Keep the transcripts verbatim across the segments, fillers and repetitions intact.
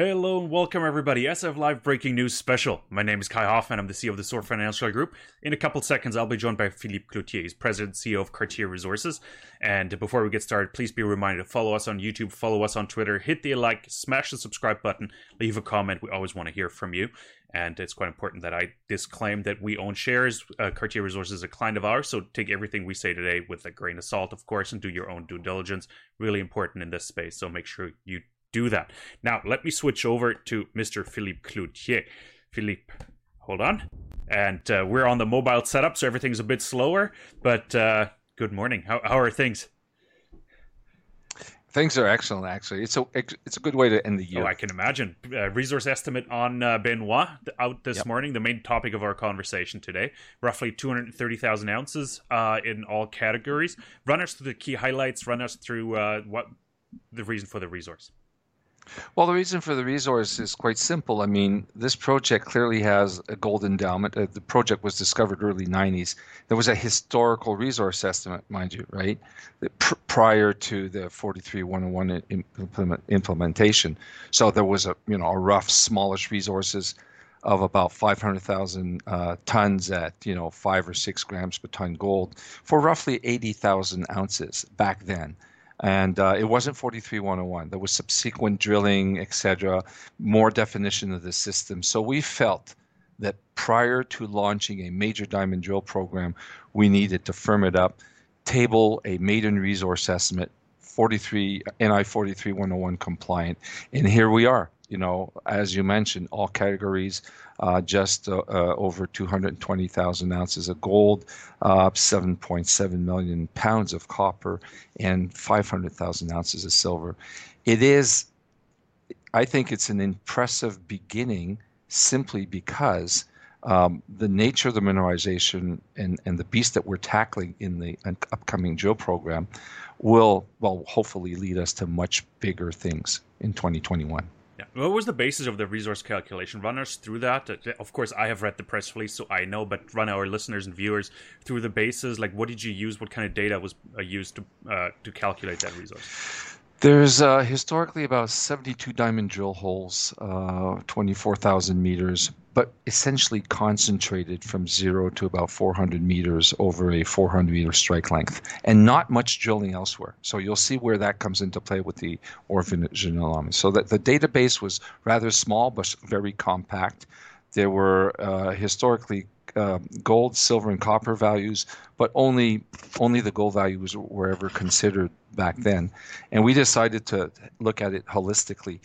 Hello and welcome everybody, S F Live Breaking News Special. My name is Kai Hoffman, I'm the C E O of the Sword Financial Group. In a couple seconds, I'll be joined by Philippe Cloutier, he's President and C E O of Cartier Resources. And before we get started, please be reminded to follow us on YouTube, follow us on Twitter, hit the like, smash the subscribe button, leave a comment, we always want to hear from you. And it's quite important that I disclaim that we own shares. Uh, Cartier Resources is a client of ours, so take everything we say today with a grain of salt, of course, and do your own due diligence. Really important in this space, so make sure you do that. Now, let me switch over to Mister Philippe Cloutier. Philippe, hold on. And uh, we're on the mobile setup, so everything's a bit slower. But uh, good morning. How, how are things? Things are excellent, actually. It's a it's a good way to end the year. Oh, I can imagine. Uh, resource estimate on uh, Benoît out this yep. morning, the main topic of our conversation today. Roughly two hundred thirty thousand ounces uh, in all categories. Run us through the key highlights. Run us through uh, what the reason for the resource. Well, the reason for the resource is quite simple. I mean, this project clearly has a gold endowment. Uh, the project was discovered early nineties. There was a historical resource estimate, mind you, right, pr- prior to the forty-three one oh one implement, implementation. So there was a, you know, a rough, smallish resources of about five hundred thousand uh, tons at, you know, five or six grams per ton gold for roughly eighty thousand ounces back then. And uh, it wasn't forty-three one oh one. There was subsequent drilling, et cetera, more definition of the system. So we felt that prior to launching a major diamond drill program, we needed to firm it up, table a maiden resource estimate, forty-three N I forty-three one oh one compliant. And here we are, you know, as you mentioned, all categories, uh, just uh, uh, over two hundred twenty thousand ounces of gold, uh, seven point seven million pounds of copper, and five hundred thousand ounces of silver. It is, I think it's an impressive beginning simply because um, the nature of the mineralization and, and the beast that we're tackling in the upcoming drill program will, well, hopefully lead us to much bigger things in twenty twenty-one. Yeah. What was the basis of the resource calculation? Run us through that. Of course, I have read the press release, so I know, but run our listeners and viewers through the basis. Like, what did you use? What kind of data was used to uh, to calculate that resource? There's uh, historically about seventy-two diamond drill holes, uh, twenty-four thousand meters, but essentially concentrated from zero to about four hundred meters over a four hundred meter strike length, and not much drilling elsewhere. So you'll see where that comes into play with the Orvin-Genel. So that the database was rather small, but very compact. There were uh, historically Uh, gold, silver, and copper values, but only only the gold values were ever considered back then. And we decided to look at it holistically.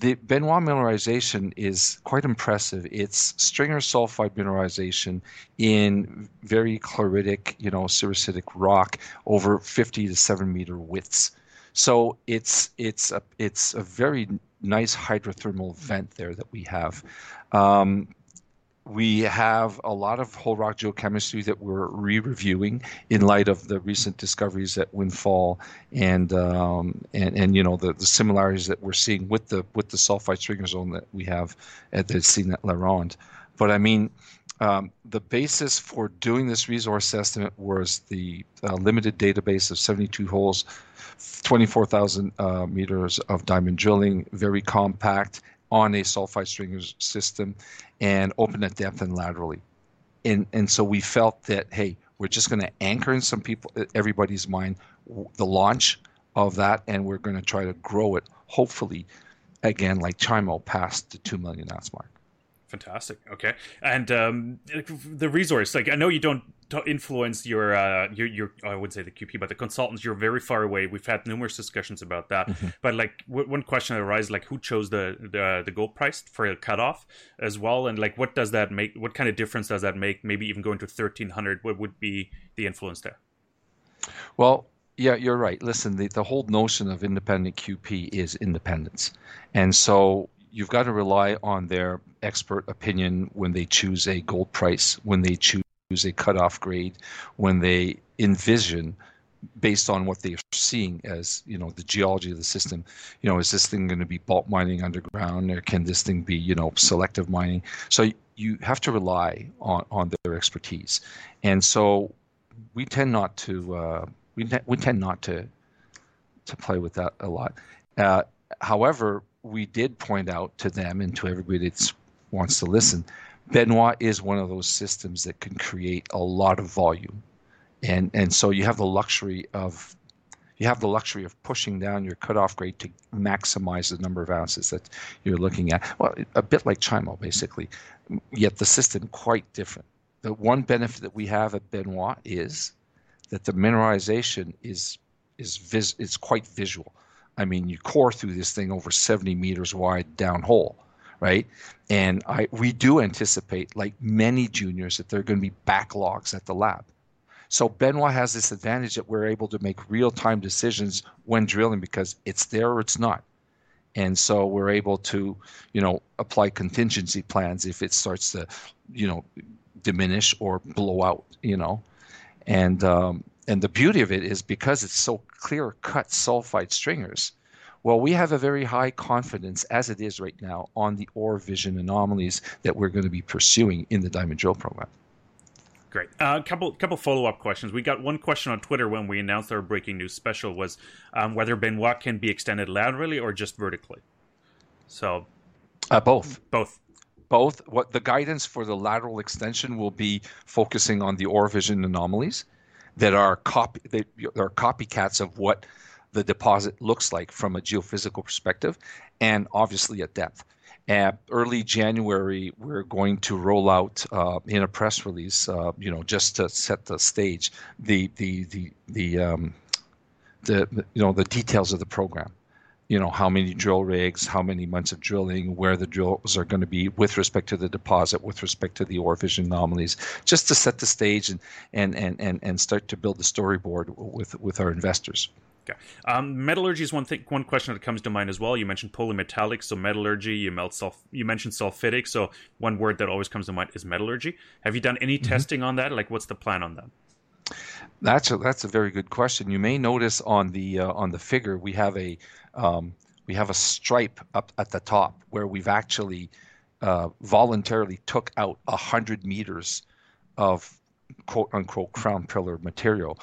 The Benoît mineralization is quite impressive. It's stringer sulfide mineralization in very chloritic, you know, silicitic rock over fifty to seven meter widths. So it's it's a it's a very nice hydrothermal vent there that we have. Um, We have a lot of whole rock geochemistry that we're re-reviewing in light of the recent discoveries at Windfall and um, and, and you know the, the similarities that we're seeing with the with the sulfide stringer zone that we have at the scene at LaRonde. But I mean, um, the basis for doing this resource estimate was the uh, limited database of seventy-two holes, twenty-four thousand uh, meters of diamond drilling, very compact, on a sulfide stringer system and open at depth and laterally. And and so we felt that, hey, we're just going to anchor in some people, everybody's mind, the launch of that, and we're going to try to grow it, hopefully, again, like Chimo, past the two million ounce mark. Fantastic. Okay. And um, the resource, like I know you don't influence your, uh, your, your, I would say the Q P, but the consultants, you're very far away. We've had numerous discussions about that. Mm-hmm. But like w- one question arises, like who chose the, the, the gold price for a cutoff as well? And like, what does that make? What kind of difference does that make? Maybe even going to thirteen hundred, what would be the influence there? Well, yeah, you're right. Listen, the, the whole notion of independent Q P is independence. And so you've got to rely on their expert opinion when they choose a gold price, when they choose a cutoff grade, when they envision, based on what they are seeing as, you know, the geology of the system, you know, is this thing going to be bulk mining underground, or can this thing be, you know, selective mining? So you have to rely on, on their expertise. And so we tend not to, uh, we, we tend not to, to play with that a lot. Uh, however, we did point out to them and to everybody that wants to listen, Benoît is one of those systems that can create a lot of volume. And and so you have the luxury of you have the luxury of pushing down your cutoff grade to maximize the number of ounces that you're looking at. Well, a bit like Chimo, basically, yet the system quite different. The one benefit that we have at Benoît is that the mineralization is is vis it's quite visual. I mean, you core through this thing over seventy meters wide downhole, right? And I we do anticipate, like many juniors, that there are going to be backlogs at the lab. So Benoît has this advantage that we're able to make real-time decisions when drilling because it's there or it's not. And so we're able to, you know, apply contingency plans if it starts to, you know, diminish or blow out, you know. And um, and the beauty of it is because it's so clear-cut sulfide stringers, well, we have a very high confidence as it is right now on the ore vision anomalies that we're going to be pursuing in the diamond drill program. Great. A uh, couple couple follow-up questions. We got one question on Twitter when we announced our breaking news special was um, whether Benoît can be extended laterally or just vertically. So, uh, both. Both. Both. What the guidance for the lateral extension will be focusing on the ore vision anomalies that are copy that are copycats of what the deposit looks like from a geophysical perspective, and obviously at depth. Uh, early January, we're going to roll out uh, in a press release, uh, you know, just to set the stage, the the the the um, the you know the details of the program, you know, how many drill rigs, how many months of drilling, where the drills are going to be with respect to the deposit, with respect to the ore vision anomalies, just to set the stage and and and and, and start to build the storyboard with with our investors. Okay. Um, metallurgy is one thing. One question that comes to mind as well. You mentioned polymetallic, so metallurgy. You, melt sulf- you mentioned sulfidic, so one word that always comes to mind is metallurgy. Have you done any mm-hmm. testing on that? Like, what's the plan on that? That's a, that's a very good question. You may notice on the uh, on the figure we have a um, we have a stripe up at the top where we've actually uh, voluntarily took out a hundred meters of quote unquote crown pillar material.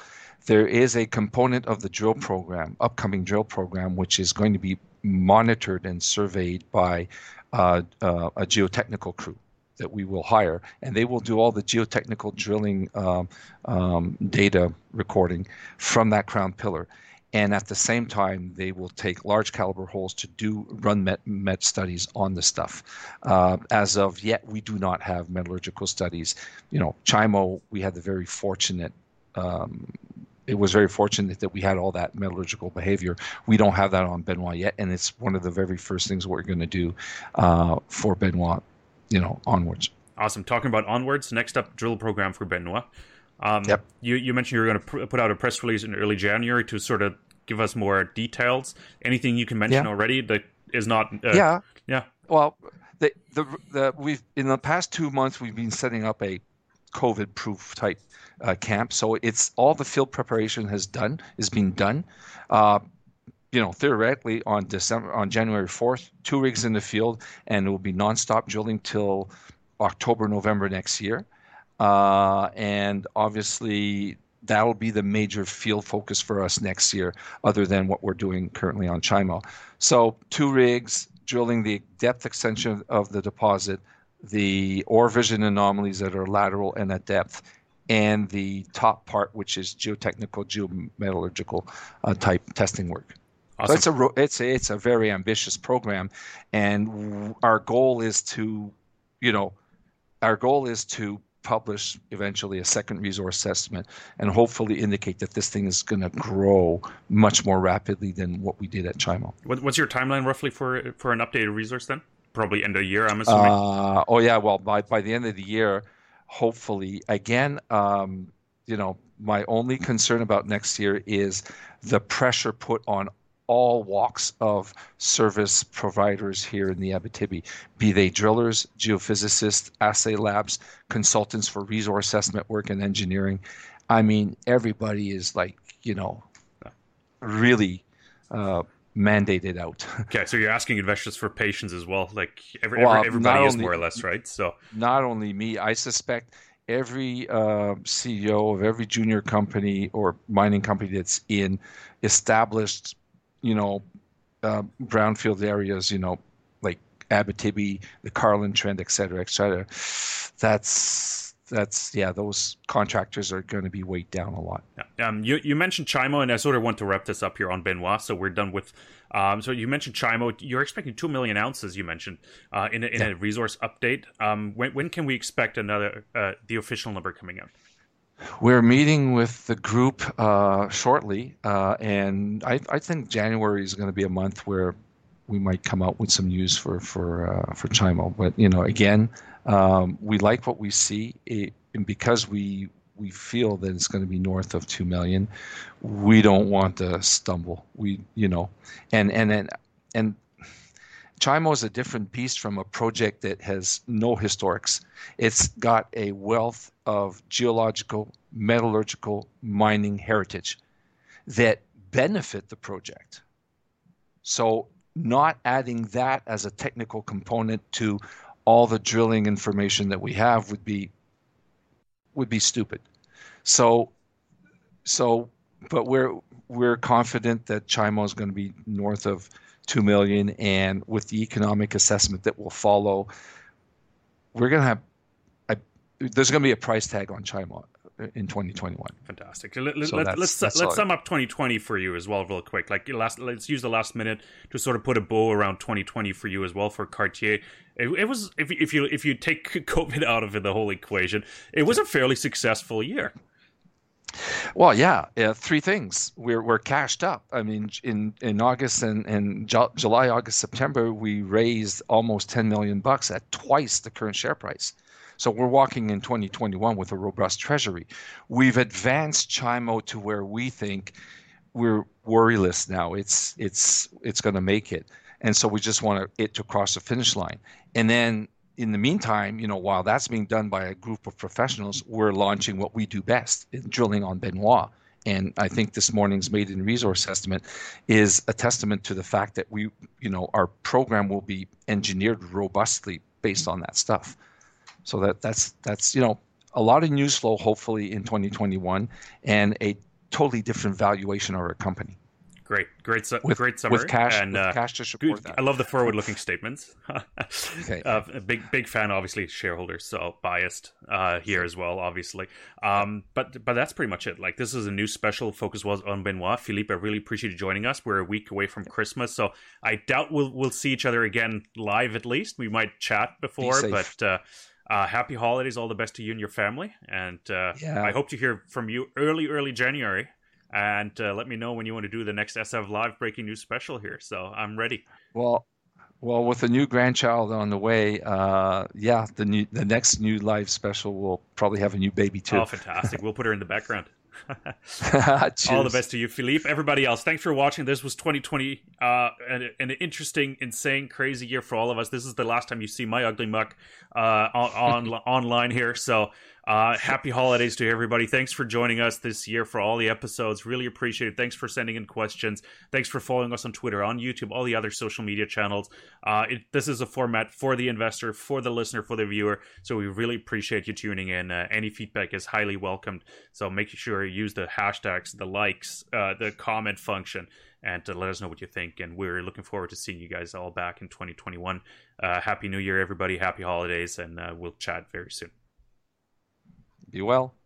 There is a component of the drill program, upcoming drill program, which is going to be monitored and surveyed by uh, uh, a geotechnical crew that we will hire, and they will do all the geotechnical drilling um, um, data recording from that crown pillar. And at the same time, they will take large caliber holes to do run met, met studies on the stuff. Uh, as of yet, we do not have metallurgical studies. You know, Chimo, we had the very fortunate um, It was very fortunate that we had all that metallurgical behavior. We don't have that on Benoît yet, and it's one of the very first things we're going to do uh, for Benoît, you know, onwards. Awesome. Talking about onwards, next up, drill program for Benoît. Um, yep. You, you mentioned you were going to pr- put out a press release in early January to sort of give us more details. Anything you can mention yeah. already that is not? Uh, yeah. Yeah. Well, the, the the we've in the past two months we've been setting up a COVID-proof type uh, camp, so it's all the field preparation has done is being done. Uh, you know, theoretically on December on January fourth, two rigs in the field, and it will be nonstop drilling till October, November next year. Uh, and obviously, that'll be the major field focus for us next year, other than what we're doing currently on Chimo. So, two rigs drilling the depth extension of the deposit, the ore vision anomalies that are lateral and at depth, and the top part, which is geotechnical, geometallurgical uh, type testing work. Awesome. So it's a it's a, it's a very ambitious program, and our goal is to, you know, our goal is to publish eventually a second resource assessment and hopefully indicate that this thing is going to grow much more rapidly than what we did at Chimo. What, what's your timeline roughly for for an updated resource then? Probably end of the year, I'm assuming. Uh, oh, yeah. Well, by, by the end of the year, hopefully. Again, um, you know, my only concern about next year is the pressure put on all walks of service providers here in the Abitibi, be they drillers, geophysicists, assay labs, consultants for resource assessment work and engineering. I mean, everybody is like, you know, really uh mandated out. Okay, so you're asking investors for patience as well. Like every, well, every, everybody is only, more or less, right? So not only me, I suspect every uh, C E O of every junior company or mining company that's in established, you know, uh, brownfield areas, you know, like Abitibi, the Carlin trend, et cetera, et cetera, that's, that's yeah, those contractors are going to be weighed down a lot. Yeah. Um, you, you mentioned Chimo, and I sort of want to wrap this up here on Benoît, so we're done with... Um, so you mentioned Chimo. You're expecting two million ounces, you mentioned, uh, in, a, in yeah. a resource update. Um, when, when can we expect another uh, the official number coming out? We're meeting with the group uh, shortly, uh, and I, I think January is going to be a month where we might come out with some news for for uh, for Chimo. But you know, again, um, we like what we see, it, and because we we feel that it's going to be north of two million, we don't want to stumble. We you know, and and and and Chimo is a different beast from a project that has no historics. It's got a wealth of geological, metallurgical, mining heritage that benefit the project. So not adding that as a technical component to all the drilling information that we have would be would be stupid. So so but we're we're confident that Chimo is going to be north of two million, and with the economic assessment that will follow, we're going to have a, there's going to be a price tag on Chimo in twenty twenty-one. Fantastic. Let, so let, that's, let's that's let's sum up twenty twenty for you as well, real quick. Like last, let's use the last minute to sort of put a bow around twenty twenty for you as well for Cartier. It, it was if if you if you take COVID out of it, the whole equation, it was a fairly successful year. Well, yeah, uh, three things. We're we're cashed up. I mean, in in August and and Ju- July, August, September, we raised almost ten million bucks at twice the current share price. So we're walking in twenty twenty-one with a robust treasury. We've advanced Chimo to where we think we're worryless now. It's it's it's going to make it, and so we just want it to cross the finish line. And then in the meantime, you know, while that's being done by a group of professionals, we're launching what we do best, drilling on Benoît. And I think this morning's Made in Resource estimate is a testament to the fact that we, you know, our program will be engineered robustly based on that stuff. So that that's, that's you know, a lot of news flow hopefully in twenty twenty-one and a totally different valuation of our company. Great, great, su- with, great summary. With cash, and, with uh, cash to support good, that. I love the forward-looking statements. okay. uh, big, big fan, obviously, shareholders, so biased uh, here as well, obviously. Um, but but that's pretty much it. Like, this is a new special focus was on Benoît. Philippe, I really appreciate you joining us. We're a week away from Christmas, so I doubt we'll we'll see each other again live. At least we might chat before, be but. Uh, Uh, happy holidays, all the best to you and your family, and uh, yeah. I hope to hear from you early, early January. And uh, let me know when you want to do the next S F Live Breaking News special here. So I'm ready. Well, well, with a new grandchild on the way, uh, yeah, the new, the next new live special will probably have a new baby too. Oh, fantastic. We'll put her in the background. All the best to you, Philippe. Everybody else, thanks for watching. This was twenty twenty, uh, an, an interesting, insane, crazy year for all of us. This is the last time you see my ugly muck uh, on, on online here. So uh, happy holidays to everybody. Thanks for joining us this year for all the episodes. Really appreciate it. Thanks for sending in questions. Thanks for following us on Twitter, on YouTube, all the other social media channels. Uh, it, this is a format for the investor, for the listener, for the viewer. So we really appreciate you tuning in. Uh, any feedback is highly welcomed. So make sure you use the hashtags, the likes, uh, the comment function, and to let us know what you think. And we're looking forward to seeing you guys all back in twenty twenty-one. Uh, happy New Year, everybody. Happy holidays. And uh, we'll chat very soon. Be well.